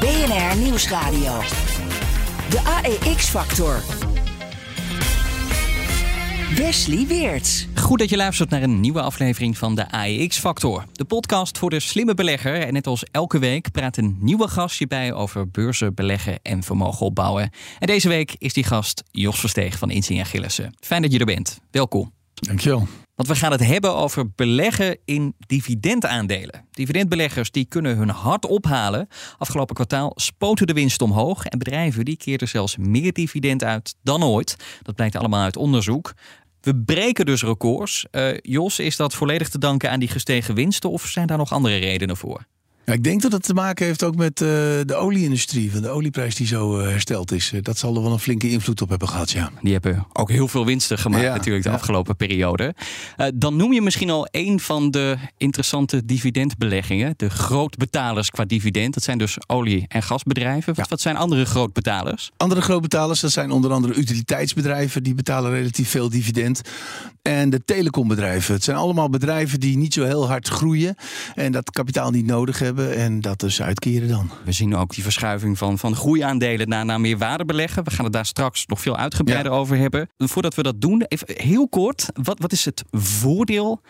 BNR Nieuwsradio. De AEX Factor. Wesley Weerts. Goed dat je luistert naar een nieuwe aflevering van de AEX Factor. De podcast voor de slimme belegger. En net als elke week praat een nieuwe gast je bij over beurzen, beleggen en vermogen opbouwen. En deze week is die gast Jos Versteeg van Insinger Gilissen. Fijn dat je er bent. Welkom. Dankjewel. Want we gaan het hebben over beleggen in dividendaandelen. Dividendbeleggers die kunnen hun hart ophalen. Afgelopen kwartaal spoten de winsten omhoog. En bedrijven die keerden zelfs meer dividend uit dan ooit. Dat blijkt allemaal uit onderzoek. We breken dus records. Jos, is dat volledig te danken aan die gestegen winsten? Of zijn daar nog andere redenen voor? Ja, ik denk dat het te maken heeft ook met de olieindustrie. Van de olieprijs die zo hersteld is. Dat zal er wel een flinke invloed op hebben gehad, ja. Die hebben ook heel veel winsten gemaakt natuurlijk de afgelopen periode. Dan noem je misschien al een van de interessante dividendbeleggingen. De grootbetalers qua dividend. Dat zijn dus olie- en gasbedrijven. Wat zijn andere grootbetalers? Andere grootbetalers, dat zijn onder andere utiliteitsbedrijven. Die betalen relatief veel dividend. En de telecombedrijven. Het zijn allemaal bedrijven die niet zo heel hard groeien. En dat kapitaal niet nodig hebben. En dat dus uitkeren dan. We zien ook die verschuiving van groeiaandelen naar meer waardebeleggen. We gaan het daar straks nog veel uitgebreider over hebben. En voordat we dat doen, even heel kort. Wat is het voordeel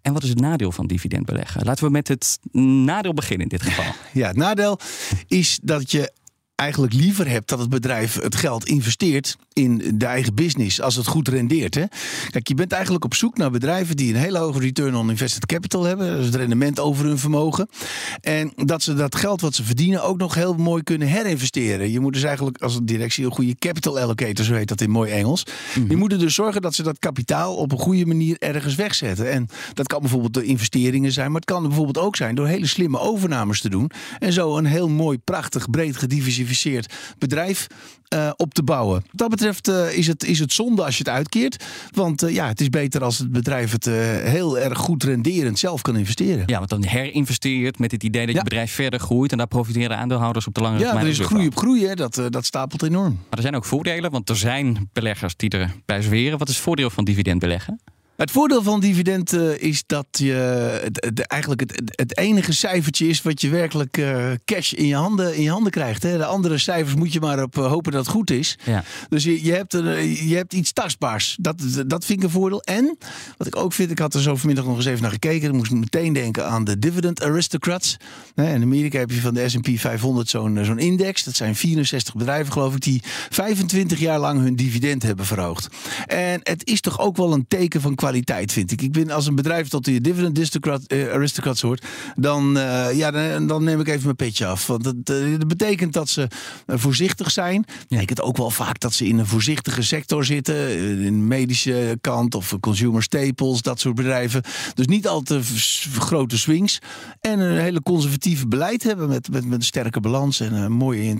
en wat is het nadeel van dividendbeleggen? Laten we met het nadeel beginnen in dit geval. Ja, het nadeel is dat je eigenlijk liever hebt dat het bedrijf het geld investeert in de eigen business als het goed rendeert. Hè? Kijk, je bent eigenlijk op zoek naar bedrijven die een hele hoge return on invested capital hebben, dus het rendement over hun vermogen. En dat ze dat geld wat ze verdienen ook nog heel mooi kunnen herinvesteren. Je moet dus eigenlijk als een directie een goede capital allocator, zo heet dat in mooi Engels. Mm-hmm. Je moet er dus zorgen dat ze dat kapitaal op een goede manier ergens wegzetten. En dat kan bijvoorbeeld door investeringen zijn, maar het kan bijvoorbeeld ook zijn door hele slimme overnames te doen en zo een heel mooi, prachtig, breed gediversifieerd bedrijf op te bouwen. Wat dat betreft is het zonde als je het uitkeert. Want het is beter als het bedrijf het heel erg goed renderend zelf kan investeren. Ja, want dan herinvesteert met het idee dat je bedrijf verder groeit en daar profiteren aandeelhouders op de lange termijn. Ja, er is groei op groei. Hè, dat stapelt enorm. Maar er zijn ook voordelen, want er zijn beleggers die erbij zweren. Wat is het voordeel van dividendbeleggen? Het voordeel van dividend is dat je eigenlijk het enige cijfertje is wat je werkelijk cash in je handen krijgt. Hè. De andere cijfers moet je maar op hopen dat het goed is. Ja. Dus je hebt iets tastbaars. Dat vind ik een voordeel. En wat ik ook vind, ik had er zo vanmiddag nog eens even naar gekeken. Dan moest ik meteen denken aan de Dividend Aristocrats. In Amerika heb je van de S&P 500 zo'n index. Dat zijn 64 bedrijven, geloof ik, die 25 jaar lang hun dividend hebben verhoogd. En het is toch ook wel een teken van kwaliteit, vind ik. Ik ben als een bedrijf tot die Dividend Aristocrats hoort, dan neem ik even mijn petje af. Want dat betekent dat ze voorzichtig zijn. Ja. Betekent ook wel vaak dat ze in een voorzichtige sector zitten. In de medische kant of consumer staples, dat soort bedrijven. Dus niet al te grote swings. En een hele conservatieve beleid hebben met een sterke balans en een mooie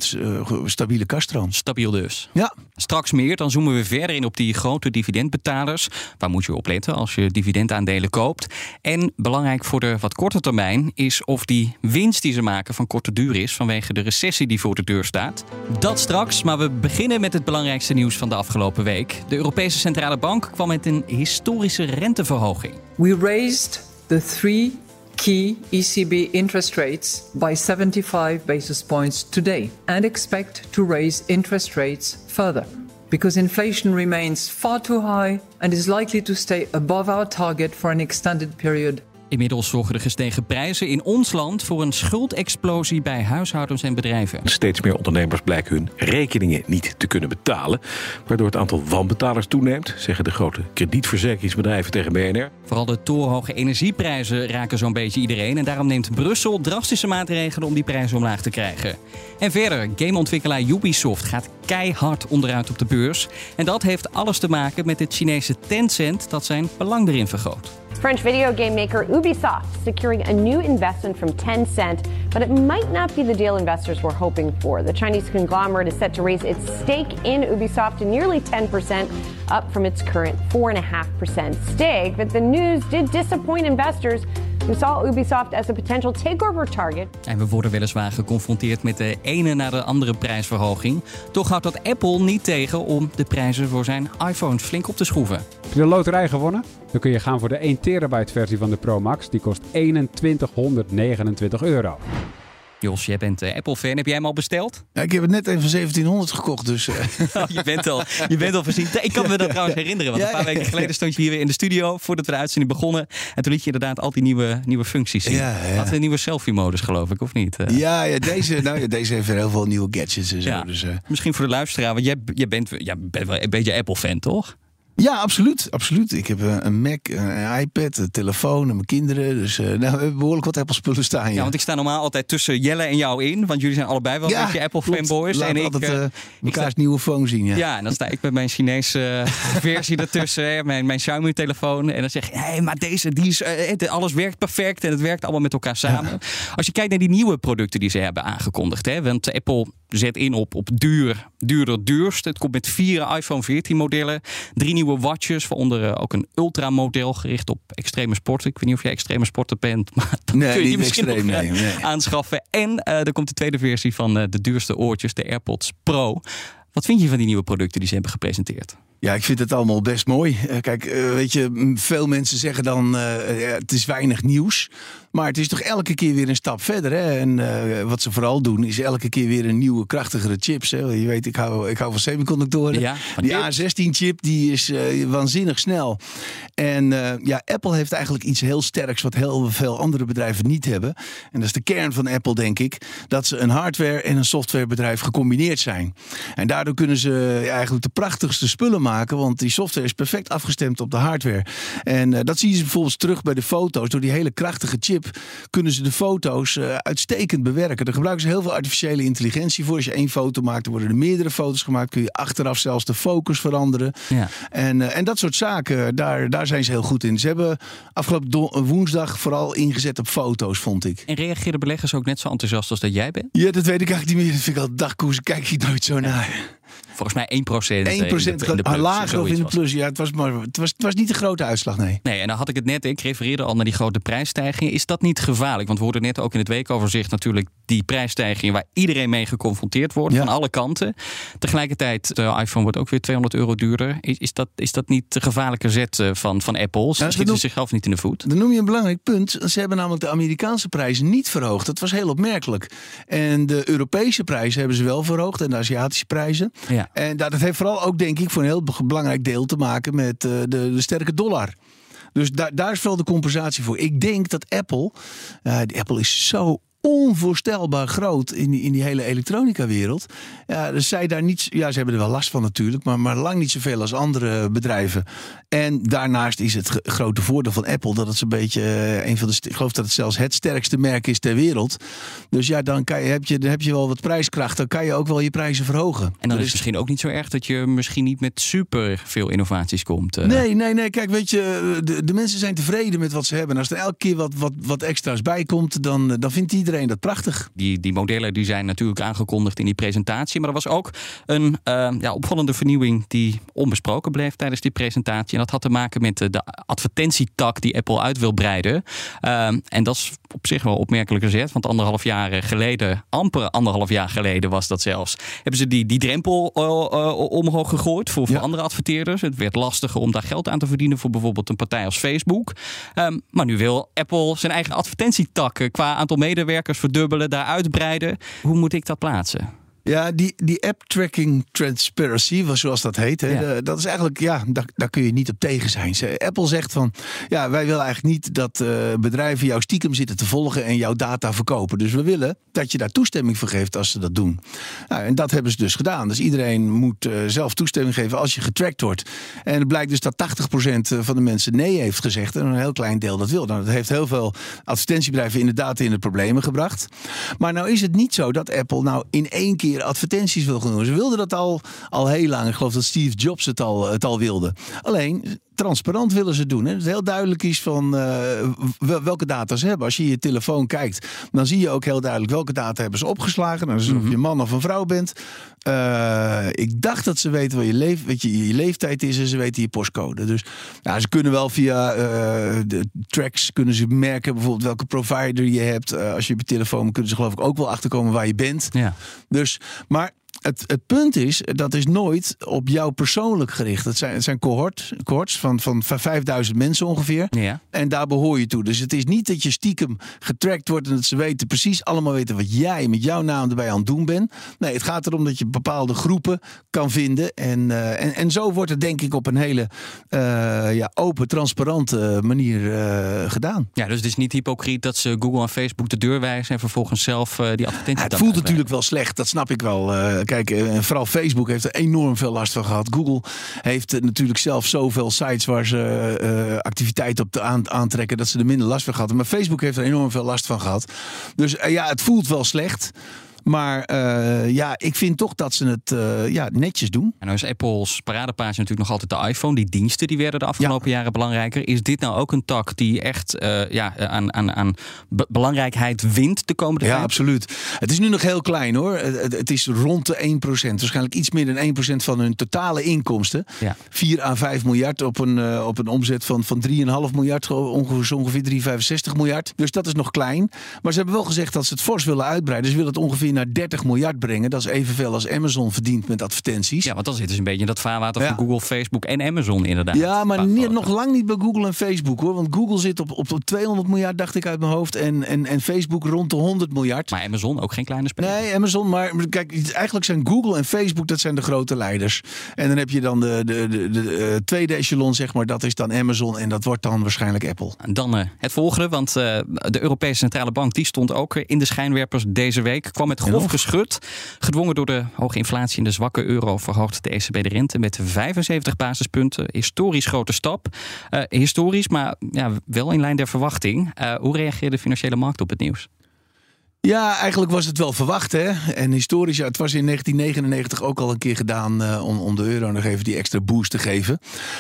stabiele kasstroom. Stabiel dus. Ja. Straks meer, dan zoomen we verder in op die grote dividendbetalers. Waar moet je op letten als je dividendaandelen koopt. En belangrijk voor de wat korte termijn is of die winst die ze maken van korte duur is vanwege de recessie die voor de deur staat. Dat straks, maar we beginnen met het belangrijkste nieuws van de afgelopen week. De Europese Centrale Bank kwam met een historische renteverhoging. We raised the 3 key ECB interest rates by 75 basis points today and expect to raise interest rates further. Because inflation remains far too high and is likely to stay above our target for an extended period. Inmiddels zorgen de gestegen prijzen in ons land voor een schuldexplosie bij huishoudens en bedrijven. Steeds meer ondernemers blijken hun rekeningen niet te kunnen betalen, waardoor het aantal wanbetalers toeneemt, zeggen de grote kredietverzekeringsbedrijven tegen BNR. Vooral de torenhoge energieprijzen raken zo'n beetje iedereen en daarom neemt Brussel drastische maatregelen om die prijzen omlaag te krijgen. En verder, gameontwikkelaar Ubisoft gaat keihard onderuit op de beurs. En dat heeft alles te maken met het Chinese Tencent dat zijn belang erin vergroot. French video game maker Ubisoft securing a new investment from Tencent, but it might not be the deal investors were hoping for. The Chinese conglomerate is set to raise its stake in Ubisoft to nearly 10%, up from its current 4.5% stake. But the news did disappoint investors. We saw Ubisoft as a potential takeover target. En we worden weliswaar geconfronteerd met de ene na de andere prijsverhoging. Toch houdt dat Apple niet tegen om de prijzen voor zijn iPhones flink op te schroeven. Heb je de loterij gewonnen? Dan kun je gaan voor de 1 terabyte versie van de Pro Max. Die kost €2129. Jos, jij bent Apple-fan. Heb jij hem al besteld? Ja, ik heb het net even 1700 gekocht, dus... Oh, je bent al voorzien. Ik kan me dat trouwens herinneren, want een paar weken geleden stond je hier weer in de studio, voordat we de uitzending begonnen. En toen liet je inderdaad al die nieuwe functies zien. Ja. Had een nieuwe selfie-modus, geloof ik, of niet? Deze heeft er heel veel nieuwe gadgets en zo. Ja. Dus, misschien voor de luisteraar, want jij bent wel een beetje Apple-fan, toch? Ja, absoluut. Ik heb een Mac, een iPad, een telefoon en mijn kinderen. Dus we hebben behoorlijk wat Apple-spullen staan. Ja, want ik sta normaal altijd tussen Jelle en jou in. Want jullie zijn allebei wel een beetje Apple-fanboys. En ik altijd mekaars nieuwe phone zien. Ja. Ja, en dan sta ik met mijn Chinese versie ertussen. Mijn Xiaomi-telefoon. En dan zeg je, hey, maar deze, die is, alles werkt perfect. En het werkt allemaal met elkaar samen. Ja. Als je kijkt naar die nieuwe producten die ze hebben aangekondigd. Hè, want Apple zet in op duurder duurst. Het komt met 4 iPhone 14 modellen. 3 nieuwe watches, waaronder ook een ultramodel gericht op extreme sporten. Ik weet niet of jij extreme sporter bent, maar dat kun je niet misschien extreem, aanschaffen. En er komt de tweede versie van de duurste oortjes, de AirPods Pro. Wat vind je van die nieuwe producten die ze hebben gepresenteerd? Ja, ik vind het allemaal best mooi. Kijk, weet je, veel mensen zeggen dan het is weinig nieuws. Maar het is toch elke keer weer een stap verder. Hè? En wat ze vooral doen is elke keer weer een nieuwe, krachtigere chips. Hè? Je weet, ik hou van semiconductoren. Ja, die A16-chip die is waanzinnig snel. En Apple heeft eigenlijk iets heel sterks wat heel veel andere bedrijven niet hebben. En dat is de kern van Apple, denk ik. Dat ze een hardware- en een softwarebedrijf gecombineerd zijn. En daardoor kunnen ze eigenlijk de prachtigste spullen maken, want die software is perfect afgestemd op de hardware. En dat zien ze bijvoorbeeld terug bij de foto's. Door die hele krachtige chip kunnen ze de foto's uitstekend bewerken. Daar gebruiken ze heel veel artificiële intelligentie voor. Als je 1 foto maakt, dan worden er meerdere foto's gemaakt. Kun je achteraf zelfs de focus veranderen. Ja. En dat soort zaken, daar zijn ze heel goed in. Ze hebben afgelopen woensdag vooral ingezet op foto's, vond ik. En reageerden beleggers ook net zo enthousiast als dat jij bent? Ja, dat weet ik eigenlijk niet meer. Dat vind ik al dagkoers. Kijk je nooit zo naar. Volgens mij 1% lager of in de plus. Ja, het was niet de grote uitslag, nee. Nee, en dan had ik het net, ik refereerde al naar die grote prijsstijgingen. Is dat niet gevaarlijk? Want we hoorden net ook in het weekoverzicht natuurlijk die prijsstijgingen waar iedereen mee geconfronteerd wordt, van alle kanten. Tegelijkertijd, de iPhone wordt ook weer €200 duurder. Is dat niet de gevaarlijke zet van Apple? Schieten ze zichzelf niet in de voet? Dan noem je een belangrijk punt. Ze hebben namelijk de Amerikaanse prijzen niet verhoogd. Dat was heel opmerkelijk. En de Europese prijzen hebben ze wel verhoogd en de Aziatische prijzen. Ja. En dat heeft vooral ook, denk ik, voor een heel belangrijk deel te maken met de sterke dollar. Dus daar is vooral de compensatie voor. Ik denk dat Apple is zo onvoorstelbaar groot in die hele elektronica-wereld. Ja, dus zij daar niet. Ja, ze hebben er wel last van natuurlijk, maar lang niet zoveel als andere bedrijven. En daarnaast is het grote voordeel van Apple dat het zo'n beetje een van de. Ik geloof dat het zelfs het sterkste merk is ter wereld. Dus ja, dan heb je wel wat prijskracht. Dan kan je ook wel je prijzen verhogen. En dan is het misschien ook niet zo erg dat je misschien niet met super veel innovaties komt. Nee. Kijk, weet je, de mensen zijn tevreden met wat ze hebben. En als er elke keer wat extra's bij komt, dan vindt iedereen dat prachtig. Die modellen die zijn natuurlijk aangekondigd in die presentatie. Maar er was ook een opvallende vernieuwing die onbesproken bleef tijdens die presentatie. En dat had te maken met de advertentietak die Apple uit wil breiden. En dat is op zich wel opmerkelijk gezet. Want amper anderhalf jaar geleden was dat zelfs. Hebben ze die drempel omhoog gegooid voor andere adverteerders. Het werd lastiger om daar geld aan te verdienen voor bijvoorbeeld een partij als Facebook. Maar nu wil Apple zijn eigen advertentietak qua aantal medewerkers verdubbelen, daar uitbreiden. Hoe moet ik dat plaatsen? Ja, die app-tracking transparency, zoals dat heet. Hè, dat is eigenlijk, daar kun je niet op tegen zijn. Apple zegt van, wij willen eigenlijk niet dat bedrijven jou stiekem zitten te volgen en jouw data verkopen. Dus we willen dat je daar toestemming voor geeft als ze dat doen. Nou, en dat hebben ze dus gedaan. Dus iedereen moet zelf toestemming geven als je getrackt wordt. En het blijkt dus dat 80% van de mensen nee heeft gezegd en een heel klein deel dat wil. Nou, dat heeft heel veel advertentiebedrijven inderdaad in de problemen gebracht. Maar nou is het niet zo dat Apple nou in één keer keer advertenties wil gaan doen. Ze wilden dat al heel lang. Ik geloof dat Steve Jobs het al wilde. Alleen transparant willen ze doen. Hè? Dat het heel duidelijk is van welke data ze hebben. Als je je telefoon kijkt, dan zie je ook heel duidelijk welke data hebben ze opgeslagen. Nou, dus of je man of een vrouw bent. Ik dacht dat ze weten wat je leeftijd is en ze weten je postcode. Dus nou, ze kunnen wel via de tracks kunnen ze merken bijvoorbeeld welke provider je hebt. Als je op je telefoon kunnen ze geloof ik ook wel achterkomen waar je bent. Ja. Dus, maar het punt is, dat is nooit op jou persoonlijk gericht. Het zijn cohorts van 5000 mensen ongeveer. Ja. En daar behoor je toe. Dus het is niet dat je stiekem getrackt wordt en dat ze weten precies allemaal weten wat jij met jouw naam erbij aan het doen bent. Nee, het gaat erom dat je bepaalde groepen kan vinden. En zo wordt het denk ik op een hele open, transparante manier gedaan. Ja, dus het is niet hypocriet dat ze Google en Facebook de deur wijzen en vervolgens zelf die advertentie. Ja, het voelt natuurlijk wel slecht, dat snap ik wel. Kijk, vooral Facebook heeft er enorm veel last van gehad. Google heeft natuurlijk zelf zoveel sites waar ze activiteiten op aantrekken dat ze er minder last van hadden. Maar Facebook heeft er enorm veel last van gehad. Dus ja, het voelt wel slecht. Maar ik vind toch dat ze het netjes doen. En nou is Apple's paradepaardje natuurlijk nog altijd de iPhone. Die diensten die werden de afgelopen jaren belangrijker. Is dit nou ook een tak die echt aan belangrijkheid wint de komende tijd? Ja, absoluut. Het is nu nog heel klein hoor. Het is rond de 1%. Waarschijnlijk iets meer dan 1% van hun totale inkomsten. Ja. 4 à 5 miljard op een omzet van 3,5 miljard. Ongeveer 3,65 miljard. Dus dat is nog klein. Maar ze hebben wel gezegd dat ze het fors willen uitbreiden. Ze willen het ongeveer naar 30 miljard brengen. Dat is evenveel als Amazon verdient met advertenties. Ja, want dan zit dus een beetje in dat vaarwater van Google, Facebook en Amazon inderdaad. Ja, maar nog lang niet bij Google en Facebook hoor. Want Google zit op 200 miljard, dacht ik uit mijn hoofd. En Facebook rond de 100 miljard. Maar Amazon ook geen kleine speler. Nee, Amazon, maar kijk, eigenlijk zijn Google en Facebook, dat zijn de grote leiders. En dan heb je dan de tweede echelon, zeg maar. Dat is dan Amazon en dat wordt dan waarschijnlijk Apple. En dan het volgende, want de Europese Centrale Bank, die stond ook in de schijnwerpers deze week. Kwam met grof geschut. Gedwongen door de hoge inflatie en de zwakke euro verhoogt de ECB de rente met 75 basispunten. Historisch grote stap. Historisch, maar wel in lijn der verwachting. Hoe reageerde de financiële markt op het nieuws? Ja, eigenlijk was het wel verwacht. Hè? En historisch, het was in 1999 ook al een keer gedaan om de euro nog even die extra boost te geven.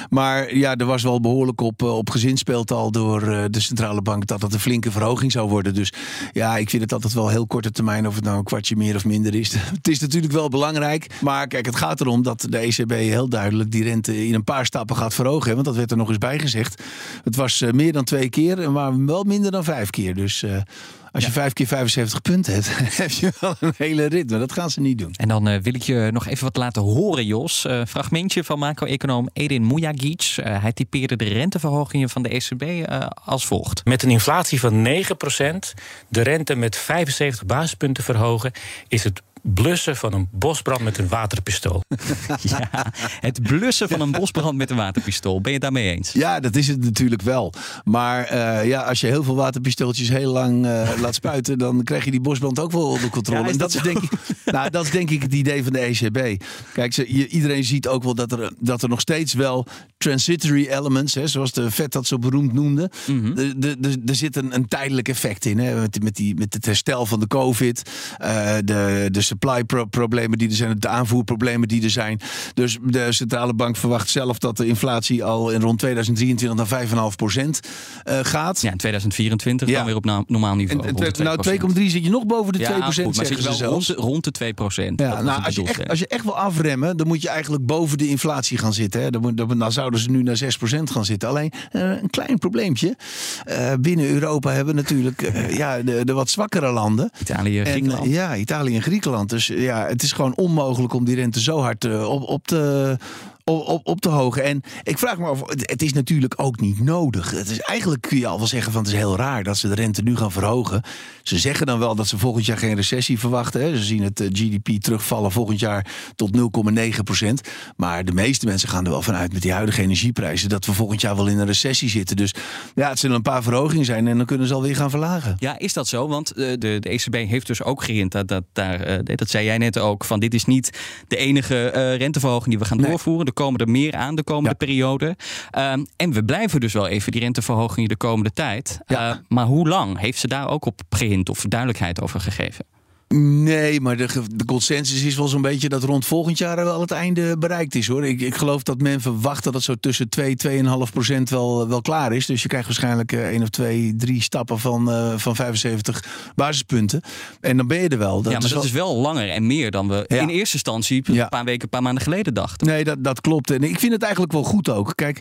Maar ja, er was wel behoorlijk op gezinspeeld al door de centrale bank dat het een flinke verhoging zou worden. Dus ja, ik vind het altijd wel heel korte termijn of het nou een kwartje meer of minder is. Het is natuurlijk wel belangrijk. Maar kijk, het gaat erom dat de ECB heel duidelijk die rente in een paar stappen gaat verhogen. Hè? Want dat werd er nog eens bij gezegd. Het was meer dan 2 keer, maar wel minder dan 5 keer. Dus als je 5 keer 75 punten hebt, heb je wel een hele ritme. Dat gaan ze niet doen. En dan wil ik je nog even wat laten horen, Jos. Fragmentje van macro-econoom Edin Mujagic. Hij typeerde de renteverhogingen van de ECB als volgt. Met een inflatie van 9%, de rente met 75 basispunten verhogen, is het blussen van een bosbrand met een waterpistool. Ja, het blussen van een bosbrand met een waterpistool. Ben je het daarmee eens? Ja, dat is het natuurlijk wel. Maar als je heel veel waterpistooltjes heel lang laat spuiten, dan krijg je die bosbrand ook wel onder controle. Ja, en dat is denk ik het idee van de ECB. Kijk, iedereen ziet ook wel dat er nog steeds wel transitory elements, hè, zoals de Fed dat zo beroemd noemde. Mm-hmm. Er zit een tijdelijk effect in. Hè, met het herstel van de COVID. De supply-problemen die er zijn, de aanvoerproblemen die er zijn. Dus de centrale bank verwacht zelf dat de inflatie al in rond 2023 naar 5,5% gaat. Ja, in 2024 dan weer op normaal niveau. En 2,3 zit je nog boven de 2%, maar zeggen ze zelfs. Rond de 2%. Ja, als je echt wil afremmen, dan moet je eigenlijk boven de inflatie gaan zitten. Hè. Dan zouden ze nu naar 6% gaan zitten. Alleen een klein probleempje. Binnen Europa hebben natuurlijk de wat zwakkere landen. Italië en Griekenland. Ja, Italië en Griekenland. Dus ja, het is gewoon onmogelijk om die rente zo hard op te hogen. En ik vraag me af, het is natuurlijk ook niet nodig. Het is, eigenlijk kun je al wel zeggen van het is heel raar dat ze de rente nu gaan verhogen. Ze zeggen dan wel dat ze volgend jaar geen recessie verwachten. Hè. Ze zien het GDP terugvallen volgend jaar tot 0,9%. Maar de meeste mensen gaan er wel vanuit met die huidige energieprijzen dat we volgend jaar wel in een recessie zitten. Dus ja, het zullen een paar verhogingen zijn en dan kunnen ze alweer gaan verlagen. Ja, is dat zo? Want de ECB heeft dus ook gehind dat zei jij net ook, van dit is niet de enige renteverhoging die we gaan doorvoeren. Er komen er meer aan de komende periode. En we blijven dus wel even die renteverhogingen de komende tijd. Maar hoe lang heeft ze daar ook op gehind of duidelijkheid over gegeven? Nee, maar de consensus is wel zo'n beetje dat rond volgend jaar wel het einde bereikt is, hoor. Ik geloof dat men verwacht dat het zo tussen 2,5% wel klaar is. Dus je krijgt waarschijnlijk 1 of 2, 3 stappen van 75 basispunten. En dan ben je er wel. Dat maar dat is wel langer en meer dan we in eerste instantie een paar weken, een paar maanden geleden dachten. Nee, dat klopt. En ik vind het eigenlijk wel goed ook. Kijk,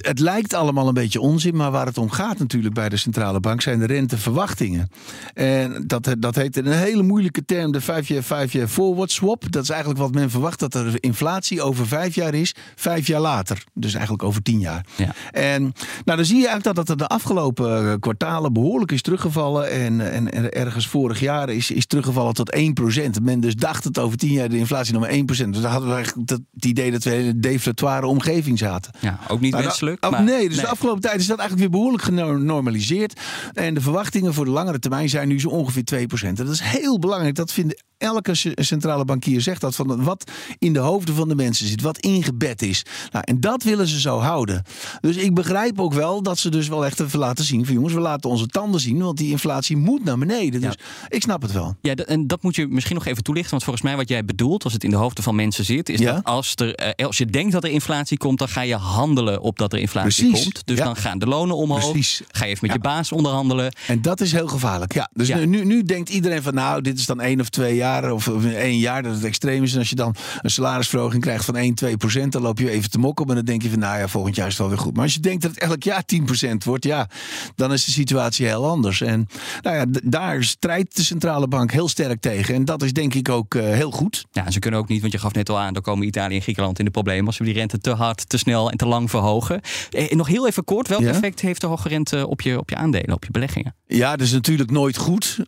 het lijkt allemaal een beetje onzin, maar waar het om gaat natuurlijk bij de centrale bank zijn de renteverwachtingen. En dat heet in een hele moeilijke term de 5-year forward swap. Dat is eigenlijk wat men verwacht, dat er inflatie over 5 jaar is, 5 jaar later. Dus eigenlijk over 10 jaar. Ja. En dan zie je eigenlijk dat er de afgelopen kwartalen behoorlijk is teruggevallen. En ergens vorig jaar is teruggevallen tot 1%. Men dus dacht dat over 10 jaar de inflatie nog maar 1%. Dus daar hadden we eigenlijk het idee dat we in een deflatoire omgeving zaten. Ja, ook niet menselijk. De afgelopen tijd is dat eigenlijk weer behoorlijk genormaliseerd. En de verwachtingen voor de langere termijn zijn nu zo ongeveer 2%. En dat is heel belangrijk. Dat vindt elke centrale bankier, zegt dat, van wat in de hoofden van de mensen zit, wat ingebed is. Nou, en dat willen ze zo houden. Dus ik begrijp ook wel dat ze dus wel echt even laten zien van jongens, we laten onze tanden zien, want die inflatie moet naar beneden. Dus ik snap het wel. Ja, en dat moet je misschien nog even toelichten, want volgens mij wat jij bedoelt, als het in de hoofden van mensen zit, is dat als je denkt dat er inflatie komt, dan ga je handelen op dat er inflatie komt. Dus dan gaan de lonen omhoog. Precies. Ga je even met je baas onderhandelen. En dat is heel gevaarlijk. Ja. Dus nu denkt iedereen van nou, dit is dan 1 of 2 jaar of 1 jaar dat het extreem is. En als je dan een salarisverhoging krijgt van 1-2%, dan loop je even te mokken. Maar dan denk je van nou ja, volgend jaar is het wel weer goed. Maar als je denkt dat het elk jaar 10% wordt, dan is de situatie heel anders. En nou ja, daar strijdt de centrale bank heel sterk tegen. En dat is denk ik ook heel goed. Ja, en ze kunnen ook niet, want je gaf net al aan, dan komen Italië en Griekenland in de problemen als we die rente te hard, te snel en te lang verhogen. Nog heel even kort, welk effect heeft de hoge rente op je aandelen, op je beleggingen? Ja, dat is natuurlijk nooit goed.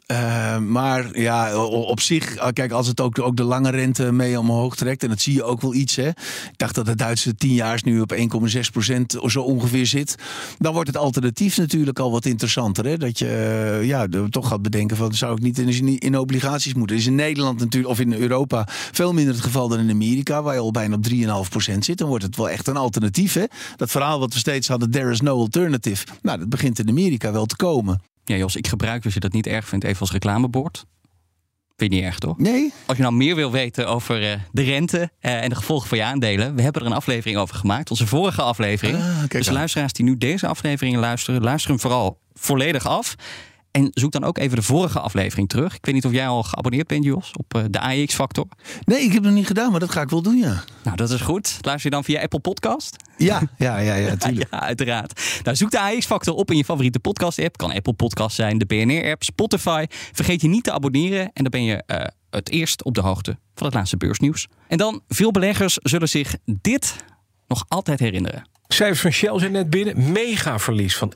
Maar ja, op zich, kijk, als het ook de lange rente mee omhoog trekt, en dat zie je ook wel iets, hè. Ik dacht dat de Duitse 10-jaars nu op 1,6% of zo ongeveer zit. Dan wordt het alternatief natuurlijk al wat interessanter, hè. Dat je toch gaat bedenken van, zou ik niet in obligaties moeten? Dat is in Nederland natuurlijk, of in Europa, veel minder het geval dan in Amerika, waar je al bijna op 3,5% zit. Dan wordt het wel echt een alternatief, hè. Dat verhaal wat we steeds hadden, there is no alternative. Nou, dat begint in Amerika wel te komen. Ja, Jos, ik gebruik, als je dat niet erg vindt, even als reclamebord. Vind je niet erg, toch? Nee. Als je nou meer wil weten over de rente en de gevolgen voor je aandelen, we hebben er een aflevering over gemaakt. Onze vorige aflevering. Dus luisteraars die nu deze aflevering luisteren, luister hem vooral volledig af. En zoek dan ook even de vorige aflevering terug. Ik weet niet of jij al geabonneerd bent, Jos, op de AEX Factor. Nee, ik heb het nog niet gedaan, maar dat ga ik wel doen, ja. Nou, dat is goed. Luister je dan via Apple Podcast? Ja, tuurlijk. Ja, uiteraard. Nou, zoek de AEX Factor op in je favoriete podcast-app. Kan Apple Podcast zijn, de BNR-app, Spotify. Vergeet je niet te abonneren en dan ben je het eerst op de hoogte van het laatste beursnieuws. En dan, veel beleggers zullen zich dit nog altijd herinneren. Cijfers van Shell zijn net binnen. Mega verlies van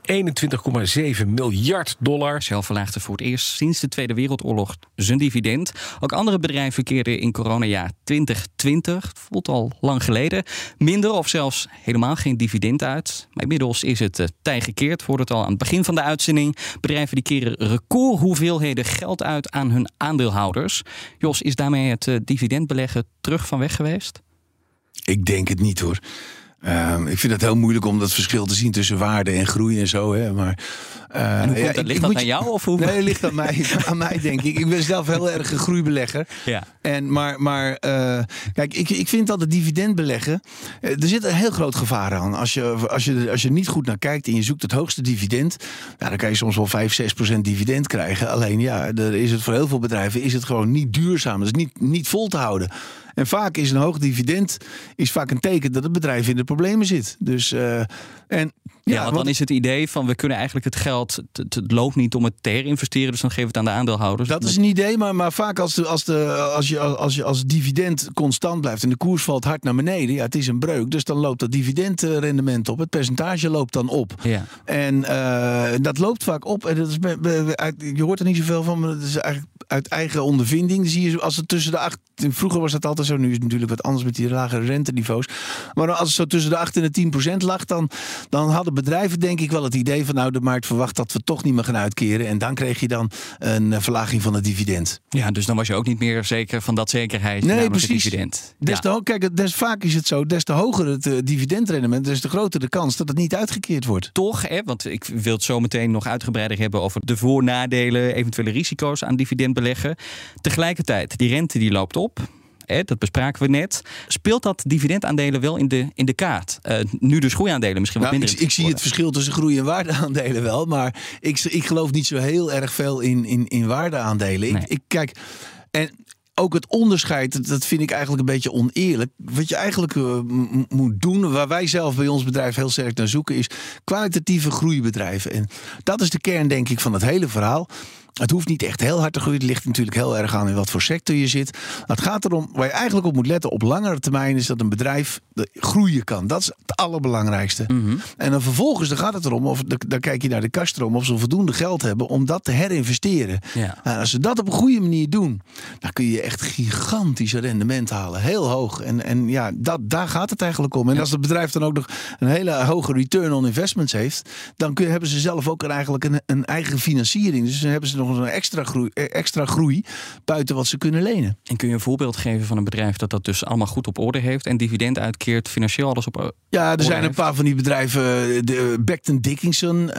$21,7 miljard. Shell verlaagde voor het eerst sinds de Tweede Wereldoorlog zijn dividend. Ook andere bedrijven keerden in coronajaar 2020, voelt al lang geleden, minder of zelfs helemaal geen dividend uit. Maar inmiddels is het tij gekeerd, wordt het al aan het begin van de uitzending. Bedrijven die keren record hoeveelheden geld uit aan hun aandeelhouders. Jos, is daarmee het dividendbeleggen terug van weg geweest? Ik denk het niet, hoor. Ik vind het heel moeilijk om dat verschil te zien tussen waarde en groei en zo. Hè. Maar, en hoe dat? Ligt dat aan jou? Of hoe? Nee, het ligt aan mij, denk ik. Ik ben zelf heel erg een groeibelegger. Ja. Kijk, ik vind dat het dividend beleggen, er zit een heel groot gevaar aan. Als je niet goed naar kijkt en je zoekt het hoogste dividend, dan kan je soms wel 5-6% dividend krijgen. Alleen voor heel veel bedrijven is het gewoon niet duurzaam. Dat is niet vol te houden. En vaak is een hoog dividend een teken dat het bedrijf in de problemen zit. Dus, dan is het idee van we kunnen eigenlijk het geld, het loopt niet om het te herinvesteren, dus dan geven we het aan de aandeelhouders. Dat is een idee, maar vaak als dividend constant blijft en de koers valt hard naar beneden, het is een breuk, dus dan loopt dat dividendrendement op, het percentage loopt dan op. Ja. En dat loopt vaak op en dat is, je hoort er niet zoveel van, maar dat is eigenlijk uit eigen ondervinding. Zie je, als het vroeger was dat altijd zo. Nu is het natuurlijk wat anders met die lagere renteniveaus. Maar als het zo tussen de 8% en 10% lag, dan hadden bedrijven denk ik wel het idee van nou, de markt verwacht dat we toch niet meer gaan uitkeren. En dan kreeg je dan een verlaging van het dividend. Ja, dus dan was je ook niet meer zeker van dat zekerheid. Nee, precies. Het dividend. Kijk, vaak is het zo, des te hoger het dividendrendement, des te groter de kans dat het niet uitgekeerd wordt. Toch, hè? Want ik wil het zo meteen nog uitgebreider hebben over de voor- en nadelen, eventuele risico's aan dividendbeleggen. Tegelijkertijd, die rente die loopt op. Dat bespraken we net. Speelt dat dividendaandelen wel in de kaart? Nu dus groeiaandelen misschien wat minder. Ik zie het verschil tussen groei- en waardeaandelen wel. Maar ik geloof niet zo heel erg veel in waardeaandelen. Nee. Ik kijk... en ook het onderscheid, dat vind ik eigenlijk een beetje oneerlijk. Wat je eigenlijk moet doen, waar wij zelf bij ons bedrijf heel sterk naar zoeken, is kwalitatieve groeibedrijven. En dat is de kern, denk ik, van het hele verhaal. Het hoeft niet echt heel hard te groeien. Het ligt natuurlijk heel erg aan in wat voor sector je zit. Het gaat erom, waar je eigenlijk op moet letten op langere termijn, is dat een bedrijf groeien kan. Dat is het allerbelangrijkste. Mm-hmm. En dan vervolgens dan gaat het erom, of dan kijk je naar de kaststroom, of ze voldoende geld hebben om dat te herinvesteren. Ja. Nou, als ze dat op een goede manier doen, dan kun je echt gigantisch rendement halen. Heel hoog. En ja, daar gaat het eigenlijk om. En ja, als het bedrijf dan ook nog een hele hoge return on investments heeft, dan hebben ze zelf ook eigenlijk een eigen financiering. Dus dan hebben ze nog een extra groei buiten wat ze kunnen lenen. En kun je een voorbeeld geven van een bedrijf dat dus allemaal goed op orde heeft en dividend uitkeert, financieel alles op orde? Ja, er zijn een paar van die bedrijven. De Becton Dickinson,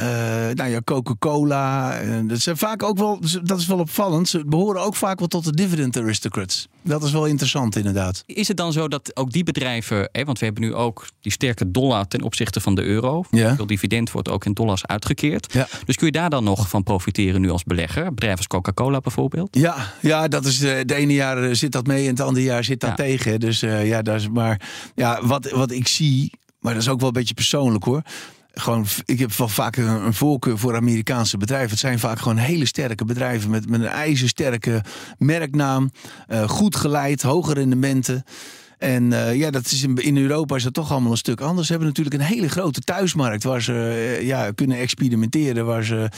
Coca-Cola. Dat zijn vaak ook wel, dat is wel opvallend, ze behoren ook vaak wel tot de Dividend Aristocrats. Dat is wel interessant inderdaad. Is het dan zo dat ook die bedrijven, want we hebben nu ook die sterke dollar ten opzichte van de euro. Ja. Veel dividend wordt ook in dollars uitgekeerd. Ja. Dus kun je daar dan nog van profiteren nu als belegger? Bedrijven als Coca-Cola bijvoorbeeld. Ja, dat is de ene jaar zit dat mee en het andere jaar zit dat tegen. Dus wat ik zie, maar dat is ook wel een beetje persoonlijk hoor. Gewoon, ik heb wel vaak een voorkeur voor Amerikaanse bedrijven. Het zijn vaak gewoon hele sterke bedrijven met een ijzersterke merknaam, goed geleid, hoge rendementen. En dat is in Europa is dat toch allemaal een stuk anders. Ze hebben natuurlijk een hele grote thuismarkt waar ze kunnen experimenteren. Waar ze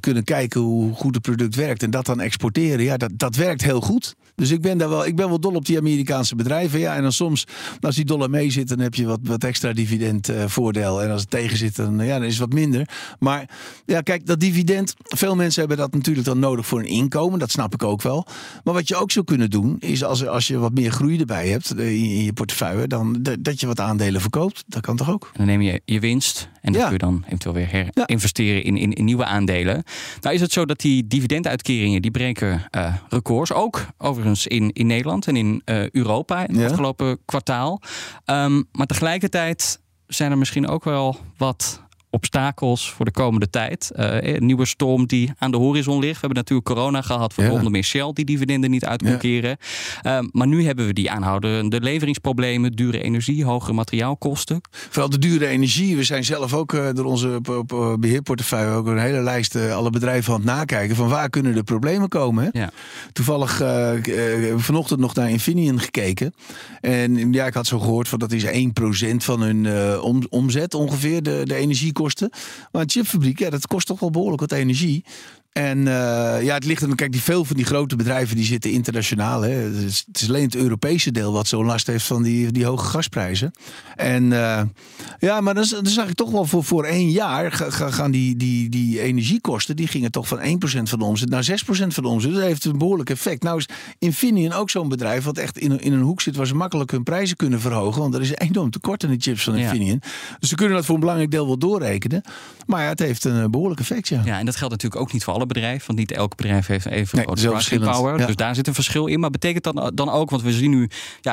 kunnen kijken hoe goed het product werkt. En dat dan exporteren. Ja, dat werkt heel goed. Dus ik ben wel dol op die Amerikaanse bedrijven. Ja. En dan soms, als die dollar mee zit, dan heb je wat extra dividendvoordeel. En als het tegen zit, dan is het wat minder. Maar ja, kijk, dat dividend. Veel mensen hebben dat natuurlijk dan nodig voor een inkomen. Dat snap ik ook wel. Maar wat je ook zou kunnen doen, is als je wat meer groei erbij hebt in je portefeuille, dan dat je wat aandelen verkoopt. Dat kan toch ook? En dan neem je je winst en dat kun je dan eventueel weer herinvesteren in nieuwe aandelen. Nou is het zo dat die dividenduitkeringen, die breken records. Ook overigens in Nederland en in Europa in het afgelopen kwartaal. Maar tegelijkertijd zijn er misschien ook wel wat obstakels voor de komende tijd. Een nieuwe storm die aan de horizon ligt. We hebben natuurlijk corona gehad voor onder meer Shell die dividenden niet uit kon keren. Maar nu hebben we die aanhoudende leveringsproblemen, dure energie, hogere materiaalkosten. Vooral de dure energie. We zijn zelf ook door onze beheerportefeuille ook een hele lijst alle bedrijven aan het nakijken van waar kunnen de problemen komen. Hè? Ja. Toevallig vanochtend nog naar Infineon gekeken. En ja, ik had zo gehoord van dat is 1% van hun omzet ongeveer, de energiekosten. Maar een chipfabriek, dat kost toch wel behoorlijk wat energie. En het ligt aan, kijk, veel van die grote bedrijven die zitten internationaal. Hè. Het is alleen het Europese deel wat zo'n last heeft van die hoge gasprijzen. En maar dan zag ik toch wel voor 1 jaar gaan die energiekosten, die gingen toch van 1% van de omzet naar 6% van de omzet. Dat heeft een behoorlijk effect. Nou is Infineon ook zo'n bedrijf wat echt in een hoek zit waar ze makkelijk hun prijzen kunnen verhogen. Want er is een enorm tekort aan de chips van Infineon. Dus ze kunnen dat voor een belangrijk deel wel doorrekenen. Maar het heeft een behoorlijk effect, Ja, en dat geldt natuurlijk ook niet voor alle bedrijf, want niet elk bedrijf heeft even pricing power. Ja. Dus daar zit een verschil in. Maar betekent dat dan ook, want we zien nu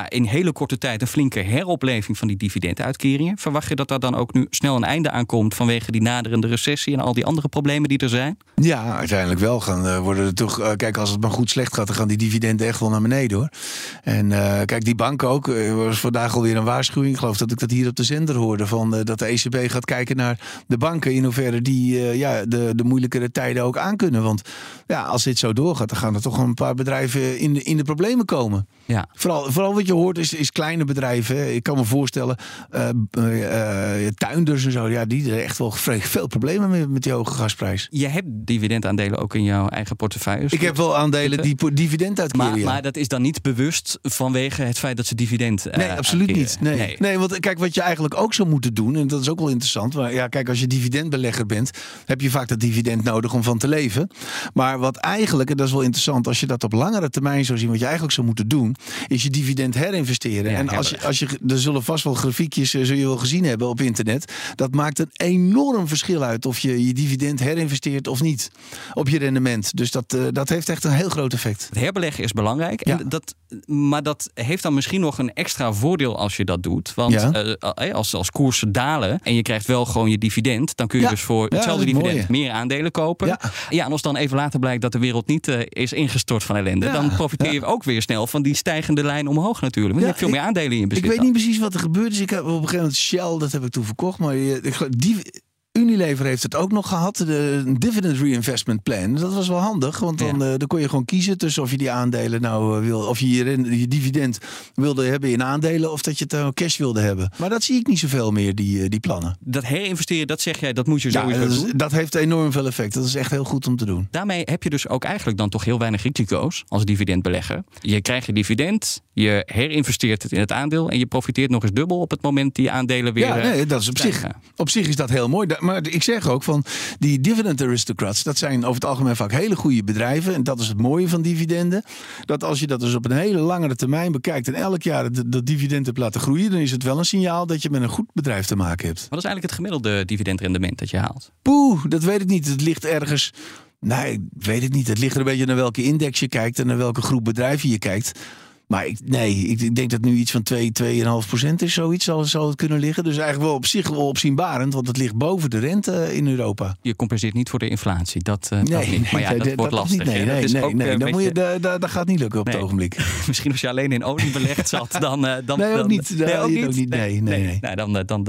in hele korte tijd een flinke heropleving van die dividenduitkeringen. Verwacht je dat daar dan ook nu snel een einde aan komt vanwege die naderende recessie en al die andere problemen die er zijn? Ja, uiteindelijk wel. Worden er toch, kijk, als het maar goed slecht gaat, dan gaan die dividenden echt wel naar beneden hoor. En kijk, die bank ook. Was vandaag alweer een waarschuwing. Ik geloof dat ik dat hier op de zender hoorde van dat de ECB gaat kijken naar de banken in hoeverre die de moeilijkere tijden ook aankomen. kunnen. Want ja, als dit zo doorgaat, dan gaan er toch een paar bedrijven in de problemen komen. Ja. Vooral wat je hoort is kleine bedrijven. Hè. Ik kan me voorstellen, tuinders en zo, ja, die er echt wel veel problemen met die hoge gasprijs. Je hebt dividendaandelen ook in jouw eigen portefeuilles? Ik heb wel aandelen die dividend uitkeren. Maar dat is dan niet bewust vanwege het feit dat ze dividend nee, absoluut uitkeren. Niet. Nee, want kijk, wat je eigenlijk ook zou moeten doen, en dat is ook wel interessant, maar ja, kijk, als je dividendbelegger bent, heb je vaak dat dividend nodig om van te leven. Maar wat eigenlijk, en dat is wel interessant, als je dat op langere termijn zou zien, wat je eigenlijk zou moeten doen, is je dividend herinvesteren. Ja, en als je, er zullen vast wel grafiekjes, zul je wel gezien hebben op internet, dat maakt een enorm verschil uit of je dividend herinvesteert of niet op je rendement. Dus dat heeft echt een heel groot effect. Het herbeleggen is belangrijk. Ja. Maar dat heeft dan misschien nog een extra voordeel als je dat doet. Want als koersen dalen en je krijgt wel gewoon je dividend, dan kun je dus voor hetzelfde dividend meer aandelen kopen. Ja. Ja, en als dan even later blijkt dat de wereld niet is ingestort van ellende, dan profiteer je ook weer snel van die stijgende lijn omhoog natuurlijk. Want je hebt veel meer aandelen in je bezit. Ik weet niet precies wat er gebeurd is. Ik heb op een gegeven moment Shell, dat heb ik toen verkocht, maar Unilever heeft het ook nog gehad, de Dividend Reinvestment Plan. Dat was wel handig, want dan kon je gewoon kiezen tussen of je die aandelen wil, of je je dividend wilde hebben in aandelen, of dat je het cash wilde hebben. Maar dat zie ik niet zoveel meer, die plannen. Dat herinvesteren, dat zeg jij, dat moet je sowieso doen? Dat heeft enorm veel effect. Dat is echt heel goed om te doen. Daarmee heb je dus ook eigenlijk dan toch heel weinig risico's als dividendbelegger. Je krijgt je dividend, je herinvesteert het in het aandeel en je profiteert nog eens dubbel op het moment die aandelen weer dat is op zich is dat heel mooi. Maar ik zeg ook van die Dividend Aristocrats, dat zijn over het algemeen vaak hele goede bedrijven. En dat is het mooie van dividenden. Dat als je dat dus op een hele langere termijn bekijkt en elk jaar dat dividend hebt laten groeien, dan is het wel een signaal dat je met een goed bedrijf te maken hebt. Wat is eigenlijk het gemiddelde dividendrendement dat je haalt? Poeh, dat weet ik niet. Het ligt ergens... Nee, ik weet het niet. Het ligt er een beetje naar welke index je kijkt en naar welke groep bedrijven je kijkt. Maar ik denk dat nu iets van 2,5% is, zoiets zal het kunnen liggen. Dus eigenlijk wel op zich wel opzienbarend, want het ligt boven de rente in Europa. Je compenseert niet voor de inflatie, dat niet. Maar ja, dat wordt lastig. Dat gaat niet lukken op het ogenblik. Misschien als je alleen in olie belegd zat, dan... Nee, ook niet.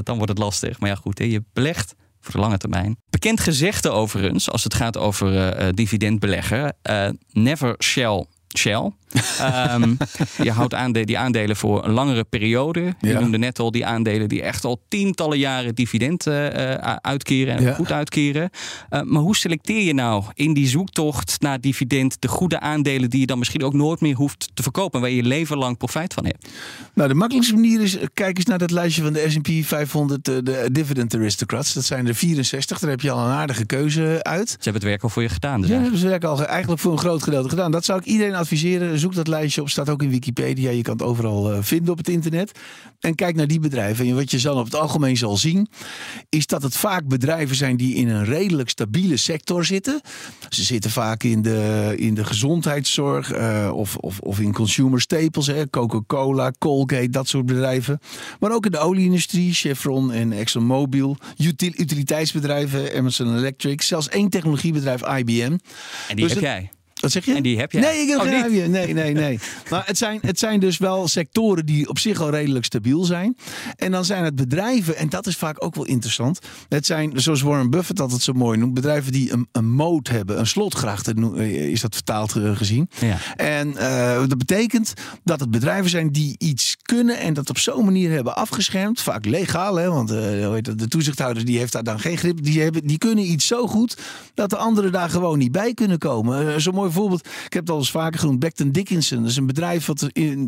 Dan wordt het lastig. Maar ja, goed, je belegt voor de lange termijn. Bekend gezegde overigens, als het gaat over dividendbeleggen, never shall Shell. Je houdt die aandelen voor een langere periode. Je noemde net al die aandelen die echt al tientallen jaren dividend uitkeren en goed uitkeren. Maar hoe selecteer je nou in die zoektocht naar dividend de goede aandelen die je dan misschien ook nooit meer hoeft te verkopen en waar je leven lang profijt van hebt? Nou, de makkelijkste manier is, kijk eens naar dat lijstje van de S&P 500, de Dividend Aristocrats. Dat zijn er 64. Daar heb je al een aardige keuze uit. Ze hebben het werk al voor je gedaan. Dus ze hebben het werk al eigenlijk voor een groot gedeelte gedaan. Dat zou ik iedereen adviseren. Zoek dat lijstje op. Staat ook in Wikipedia. Je kan het overal vinden op het internet. En kijk naar die bedrijven. En wat je dan op het algemeen zal zien, is dat het vaak bedrijven zijn die in een redelijk stabiele sector zitten. Ze zitten vaak in de gezondheidszorg of in consumer staples. Hè. Coca-Cola, Colgate, dat soort bedrijven. Maar ook in de olieindustrie. Chevron en ExxonMobil. Utiliteitsbedrijven. Emerson Electric. Zelfs één technologiebedrijf, IBM. En die heb jij. Wat zeg je? En die heb jij? Nee, ik heb geen IBM. Nee. Maar het zijn dus wel sectoren die op zich al redelijk stabiel zijn. En dan zijn het bedrijven, en dat is vaak ook wel interessant. Het zijn, zoals Warren Buffett altijd zo mooi noemt, bedrijven die een moat hebben. Een slotgracht is dat vertaald gezien. Ja. En dat betekent dat het bedrijven zijn die iets kunnen en dat op zo'n manier hebben afgeschermd. Vaak legaal, hè, want de toezichthouder die heeft daar dan geen grip. Die kunnen iets zo goed dat de anderen daar gewoon niet bij kunnen komen. Zo mooi bijvoorbeeld, ik heb het al eens vaker genoemd, Becton Dickinson. Dat is een bedrijf wat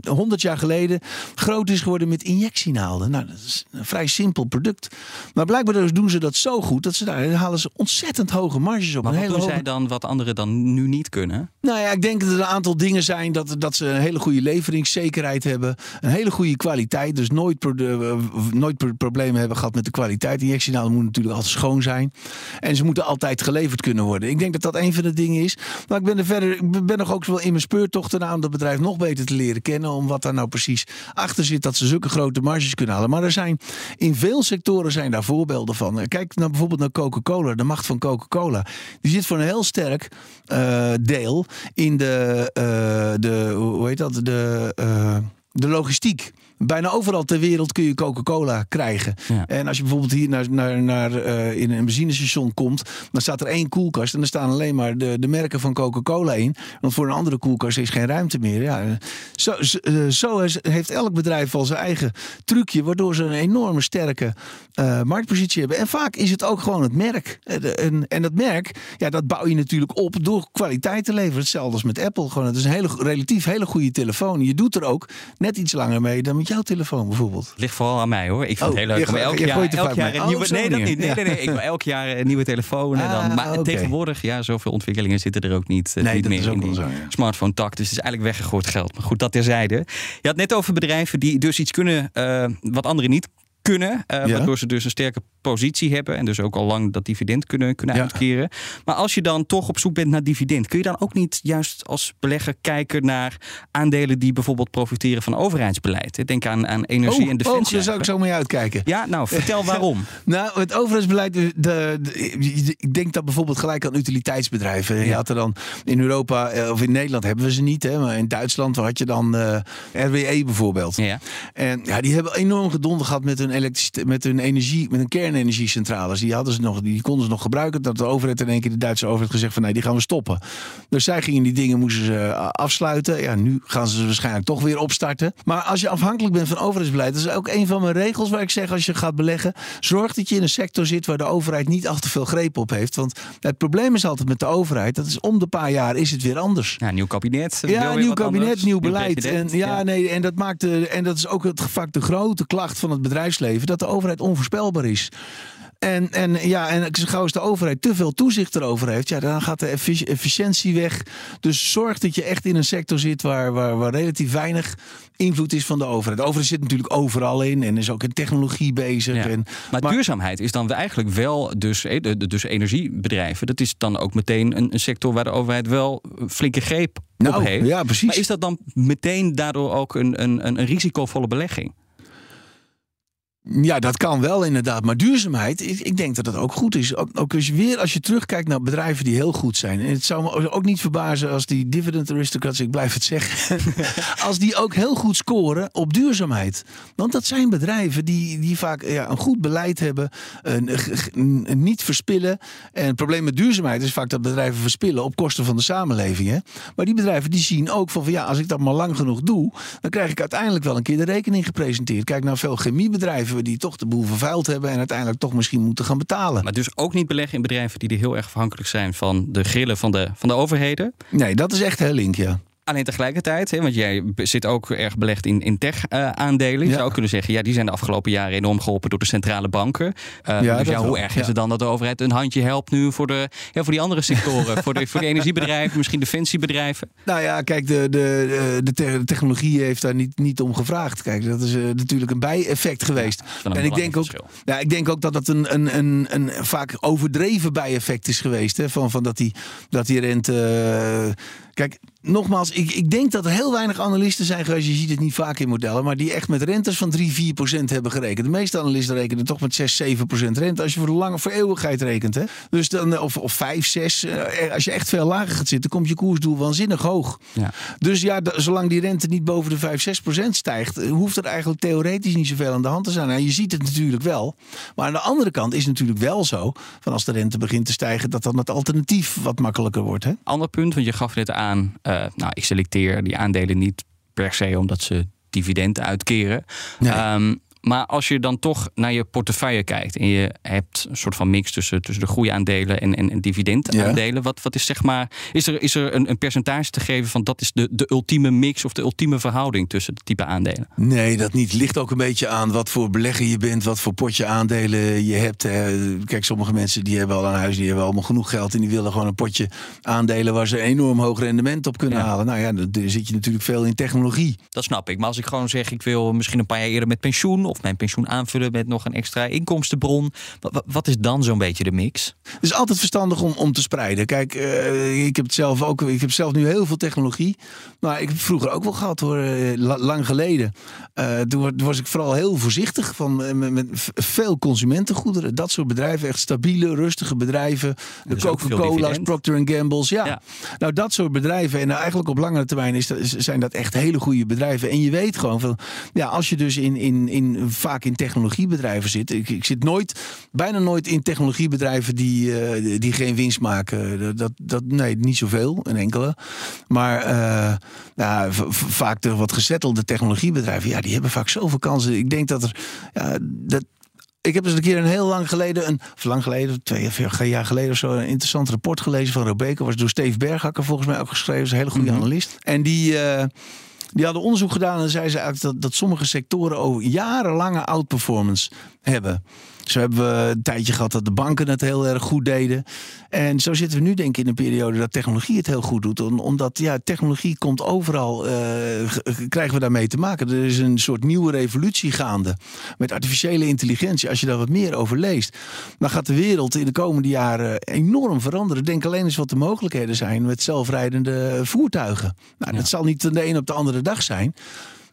100 jaar geleden groot is geworden met injectienaalden. Nou, dat is een vrij simpel product. Maar blijkbaar dus doen ze dat zo goed, dat ze daar halen ze ontzettend hoge marges op. Maar wat doen zij dan wat anderen dan nu niet kunnen? Nou ja, ik denk dat er een aantal dingen zijn dat ze een hele goede leveringszekerheid hebben. Een hele goede kwaliteit. Dus nooit problemen hebben gehad met de kwaliteit. Injectienaalden moeten natuurlijk altijd schoon zijn. En ze moeten altijd geleverd kunnen worden. Ik denk dat een van de dingen is. Maar ik ben ik ben nog ook wel in mijn speurtochten om dat bedrijf nog beter te leren kennen. Om wat daar nou precies achter zit dat ze zulke grote marges kunnen halen. Maar er zijn in veel sectoren zijn daar voorbeelden van. Kijk nou bijvoorbeeld naar Coca-Cola, de macht van Coca-Cola. Die zit voor een heel sterk deel in de logistiek. bijna overal ter wereld kun je Coca-Cola krijgen. Ja. En als je bijvoorbeeld hier naar in een benzinestation komt, dan staat er één koelkast en er staan alleen maar de merken van Coca-Cola in. Want voor een andere koelkast is geen ruimte meer. Ja, zo heeft elk bedrijf al zijn eigen trucje, waardoor ze een enorme sterke marktpositie hebben. En vaak is het ook gewoon het merk. En dat merk, ja, dat bouw je natuurlijk op door kwaliteit te leveren. Hetzelfde als met Apple. Gewoon, het is een relatief hele goede telefoon. Je doet er ook net iets langer mee dan met jouw telefoon bijvoorbeeld. Ligt vooral aan mij hoor. Ik vind het heel leuk. Ik wil elk jaar een nieuwe telefoon. Tegenwoordig, ja, zoveel ontwikkelingen zitten er ook niet, niet meer ook in die smartphone-tak. Dus het is eigenlijk weggegooid geld. Maar goed, dat terzijde. Je had net over bedrijven die dus iets kunnen wat anderen niet kunnen, waardoor ze dus een sterke positie hebben en dus ook al lang dat dividend kunnen uitkeren. Maar als je dan toch op zoek bent naar dividend, kun je dan ook niet juist als belegger kijken naar aandelen die bijvoorbeeld profiteren van overheidsbeleid? Denk aan energie en defensie. Daar zou ik zo mee uitkijken. Ja, nou, vertel waarom. Nou, het overheidsbeleid, ik denk dat bijvoorbeeld gelijk aan utiliteitsbedrijven. Ja. Je had er dan in Europa, of in Nederland hebben we ze niet, hè, maar in Duitsland had je dan RWE bijvoorbeeld. Ja. En ja, die hebben enorm gedonder gehad met hun energie, met hun kernenergiecentrales. Die konden ze nog gebruiken. Dat de overheid in één keer, de Duitse overheid, gezegd van nee, die gaan we stoppen. Dus zij gingen die dingen, moesten ze afsluiten. Ja, nu gaan ze waarschijnlijk toch weer opstarten. Maar als je afhankelijk bent van overheidsbeleid, dat is ook een van mijn regels waar ik zeg, als je gaat beleggen, zorg dat je in een sector zit waar de overheid niet al te veel greep op heeft. Want het probleem is altijd met de overheid, dat is om de paar jaar is het weer anders. Ja, nieuw kabinet. Ja, nieuw kabinet, anders. Nieuw beleid. En dat maakt en dat is ook vaak de grote klacht van het bedrijfsleven, dat de overheid onvoorspelbaar is. En gauw als de overheid te veel toezicht erover heeft, ja, dan gaat de efficiëntie weg. Dus zorg dat je echt in een sector zit waar relatief weinig invloed is van de overheid. De overheid zit natuurlijk overal in en is ook in technologie bezig. Ja. Maar duurzaamheid is dan eigenlijk wel, dus energiebedrijven, dat is dan ook meteen een sector waar de overheid wel flinke greep op heeft. Ja, precies. Maar is dat dan meteen daardoor ook een risicovolle belegging? Ja, dat kan wel inderdaad. Maar duurzaamheid, ik denk dat dat ook goed is. Ook als je terugkijkt naar bedrijven die heel goed zijn. En het zou me ook niet verbazen als die Dividend Aristocrats, ik blijf het zeggen, als die ook heel goed scoren op duurzaamheid. Want dat zijn bedrijven die vaak een goed beleid hebben, niet verspillen. En het probleem met duurzaamheid is vaak dat bedrijven verspillen op kosten van de samenleving. Hè? Maar die bedrijven die zien ook van als ik dat maar lang genoeg doe, dan krijg ik uiteindelijk wel een keer de rekening gepresenteerd. Kijk naar veel chemiebedrijven die toch de boel vervuild hebben en uiteindelijk toch misschien moeten gaan betalen. Maar dus ook niet beleggen in bedrijven die er heel erg afhankelijk zijn van de grillen van de overheden? Nee, dat is echt heel link, ja. Alleen tegelijkertijd, want jij zit ook erg belegd in tech-aandelen. Je zou ook kunnen zeggen, die zijn de afgelopen jaren enorm geholpen door de centrale banken. Hoe erg is het dan dat de overheid een handje helpt nu voor die andere sectoren? voor de energiebedrijven, misschien defensiebedrijven? Nou ja, kijk, de technologie heeft daar niet om gevraagd. Kijk, dat is natuurlijk een bijeffect geweest. Ik denk ook dat dat een vaak overdreven bijeffect is geweest. Hè, van dat die rente... Kijk, nogmaals, ik denk dat er heel weinig analisten zijn geweest. Je ziet het niet vaak in modellen, maar die echt met rentes van 3-4% hebben gerekend. De meeste analisten rekenen toch met 6-7% rente als je voor eeuwigheid rekent. Hè? Dus dan, of 5-6, als je echt veel lager gaat zitten, komt je koersdoel waanzinnig hoog. Ja. Dus zolang die rente niet boven de 5-6% stijgt, hoeft er eigenlijk theoretisch niet zoveel aan de hand te zijn. Nou, je ziet het natuurlijk wel. Maar aan de andere kant is het natuurlijk wel zo, van als de rente begint te stijgen, dat dan het alternatief wat makkelijker wordt. Hè? Ander punt, want je gaf net aan, ik selecteer die aandelen niet per se omdat ze dividend uitkeren. Nee. Maar als je dan toch naar je portefeuille kijkt en je hebt een soort van mix tussen de groeiaandelen en dividendaandelen, wat is zeg maar, is er een percentage te geven van dat is de ultieme mix of de ultieme verhouding tussen de type aandelen? Nee, dat niet. Ligt ook een beetje aan wat voor belegger je bent, wat voor potje aandelen je hebt. Kijk, sommige mensen die hebben al een huis, die hebben allemaal genoeg geld en die willen gewoon een potje aandelen waar ze enorm hoog rendement op kunnen halen. Nou ja, daar zit je natuurlijk veel in technologie. Dat snap ik. Maar als ik gewoon zeg, ik wil misschien een paar jaar eerder met pensioen of mijn pensioen aanvullen met nog een extra inkomstenbron. Wat is dan zo'n beetje de mix? Het is altijd verstandig om te spreiden. Kijk, ik heb het zelf ook. Ik heb zelf nu heel veel technologie. Maar ik heb het vroeger ook wel gehad hoor. Lang geleden. Toen was ik vooral heel voorzichtig met veel consumentengoederen. Dat soort bedrijven. Echt stabiele, rustige bedrijven. De Coca-Cola's, Procter & Gamble's. Ja. Nou, dat soort bedrijven. En eigenlijk op langere termijn zijn dat echt hele goede bedrijven. En je weet gewoon van, ja, als je dus vaak in technologiebedrijven zit. Ik zit bijna nooit in technologiebedrijven die geen winst maken. Nee, niet zoveel, een enkele. Maar vaak de wat gezettelde technologiebedrijven, ja, die hebben vaak zoveel kansen. Ik denk dat er... Ja, ik heb dus een keer twee jaar geleden of zo, een interessant rapport gelezen van Rebecca. Was door Steve Berghakker volgens mij ook geschreven. Is een hele goede analist. En die hadden onderzoek gedaan en zeiden ze eigenlijk dat sommige sectoren over jarenlange outperformance hebben. Zo hebben we een tijdje gehad dat de banken het heel erg goed deden. En zo zitten we nu denk ik in een periode dat technologie het heel goed doet. Omdat technologie komt overal, krijgen we daarmee te maken. Er is een soort nieuwe revolutie gaande met artificiële intelligentie. Als je daar wat meer over leest, dan gaat de wereld in de komende jaren enorm veranderen. Denk alleen eens wat de mogelijkheden zijn met zelfrijdende voertuigen. Nou, dat zal niet van de een op de andere dag zijn.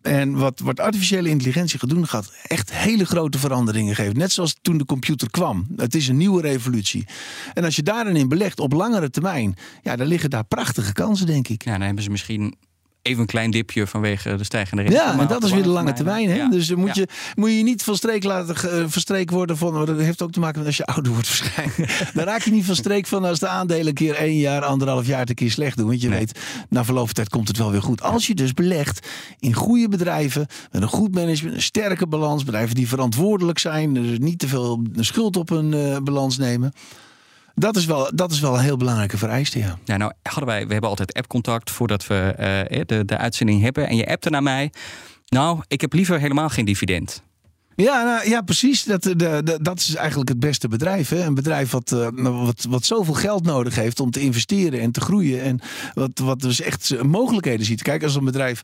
En wat artificiële intelligentie gaat doen, gaat echt hele grote veranderingen geven. Net zoals toen de computer kwam. Het is een nieuwe revolutie. En als je daarin belegt op langere termijn, ja, dan liggen daar prachtige kansen, denk ik. Ja, dan hebben ze misschien even een klein dipje vanwege de stijgende rente. Ja, en dat is weer de lange termijn. Hè? Ja. Dus moet je niet van streek laten verstreken worden van. Dat heeft ook te maken met als je ouder wordt waarschijnlijk. Dan raak je niet van streek van als de aandelen een keer 1 jaar, 1,5 jaar een keer slecht doen. Want je weet, na verloop van tijd komt het wel weer goed. Als je dus belegt in goede bedrijven, met een goed management, een sterke balans, bedrijven die verantwoordelijk zijn, dus niet te veel schuld op hun balans nemen. Dat is wel een heel belangrijke vereiste, ja. Ja, nou we hebben altijd appcontact voordat we de uitzending hebben. En je appte naar mij. Nou, ik heb liever helemaal geen dividend. Ja, precies. Dat is eigenlijk het beste bedrijf. Hè? Een bedrijf wat zoveel geld nodig heeft om te investeren en te groeien. En wat dus echt mogelijkheden ziet. Kijk, als een bedrijf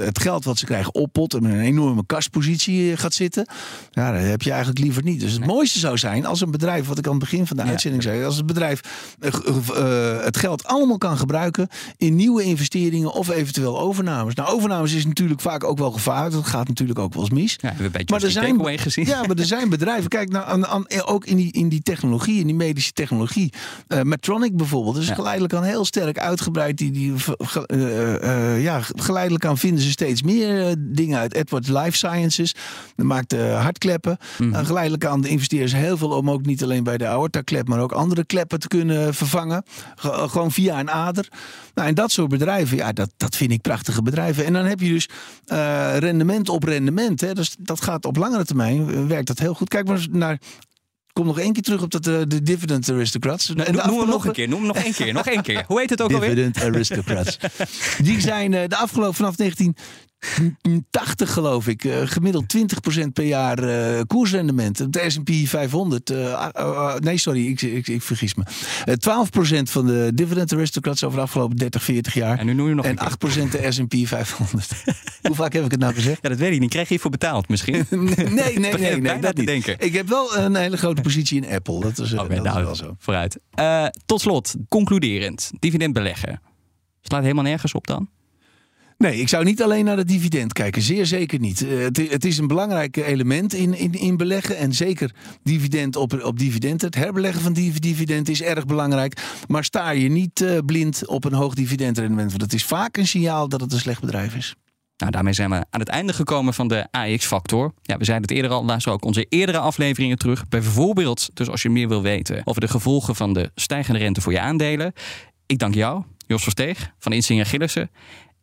het geld wat ze krijgen oppot en in een enorme kaspositie gaat zitten. Ja, dat heb je eigenlijk liever niet. Dus het mooiste zou zijn als een bedrijf, wat ik aan het begin van de uitzending zei. Als het bedrijf het geld allemaal kan gebruiken in nieuwe investeringen of eventueel overnames. Nou, overnames is natuurlijk vaak ook wel gevaarlijk. Dat gaat natuurlijk ook wel eens mis. Ja, we hebben gezien. Ja, maar er zijn bedrijven. Kijk, nou, ook in die technologie, in die medische technologie. Medtronic bijvoorbeeld. Dus geleidelijk aan heel sterk uitgebreid. Geleidelijk aan vinden ze steeds meer dingen uit. Edwards Life Sciences. Dat maakt hartkleppen. Geleidelijk aan de investeerders heel veel om ook niet alleen bij de aorta-klep, maar ook andere kleppen te kunnen vervangen. Gewoon via een ader. Nou, en dat soort bedrijven, ja, dat vind ik prachtige bedrijven. En dan heb je dus rendement op rendement. Hè? Dus dat gaat op langere termijn, werkt dat heel goed. Kijk maar naar... Kom nog één keer terug op de Dividend Aristocrats. Noem nog één keer. Hoe heet het ook alweer? Dividend Aristocrats. Die zijn de afgelopen vanaf 1980 geloof ik, gemiddeld 20% per jaar koersrendement. Op de S&P 500. Ik vergis me. 12% van de Dividend Aristocrats over de afgelopen 30, 40 jaar. En nu noem je nog en 8% de S&P 500. Hoe vaak heb ik het nou gezegd? Ja, dat weet ik niet. Krijg je hiervoor betaald misschien? Nee, dat niet. Denken. Ik heb wel een hele grote positie in Apple. Dat is, dat is wel zo. Vooruit. Tot slot, concluderend. Dividend beleggen. Slaat helemaal nergens op dan? Nee, ik zou niet alleen naar het dividend kijken. Zeer zeker niet. Het is een belangrijk element in beleggen. En zeker dividend op dividend. Het herbeleggen van dividend is erg belangrijk. Maar sta je niet blind op een hoog dividendrendement. Want dat is vaak een signaal dat het een slecht bedrijf is. Nou, daarmee zijn we aan het einde gekomen van de AEX Factor. Ja, we zeiden het eerder al, luister ook onze eerdere afleveringen terug. Bijvoorbeeld, dus als je meer wil weten over de gevolgen van de stijgende rente voor je aandelen. Ik dank jou, Jos Versteeg van Insinger Gilissen.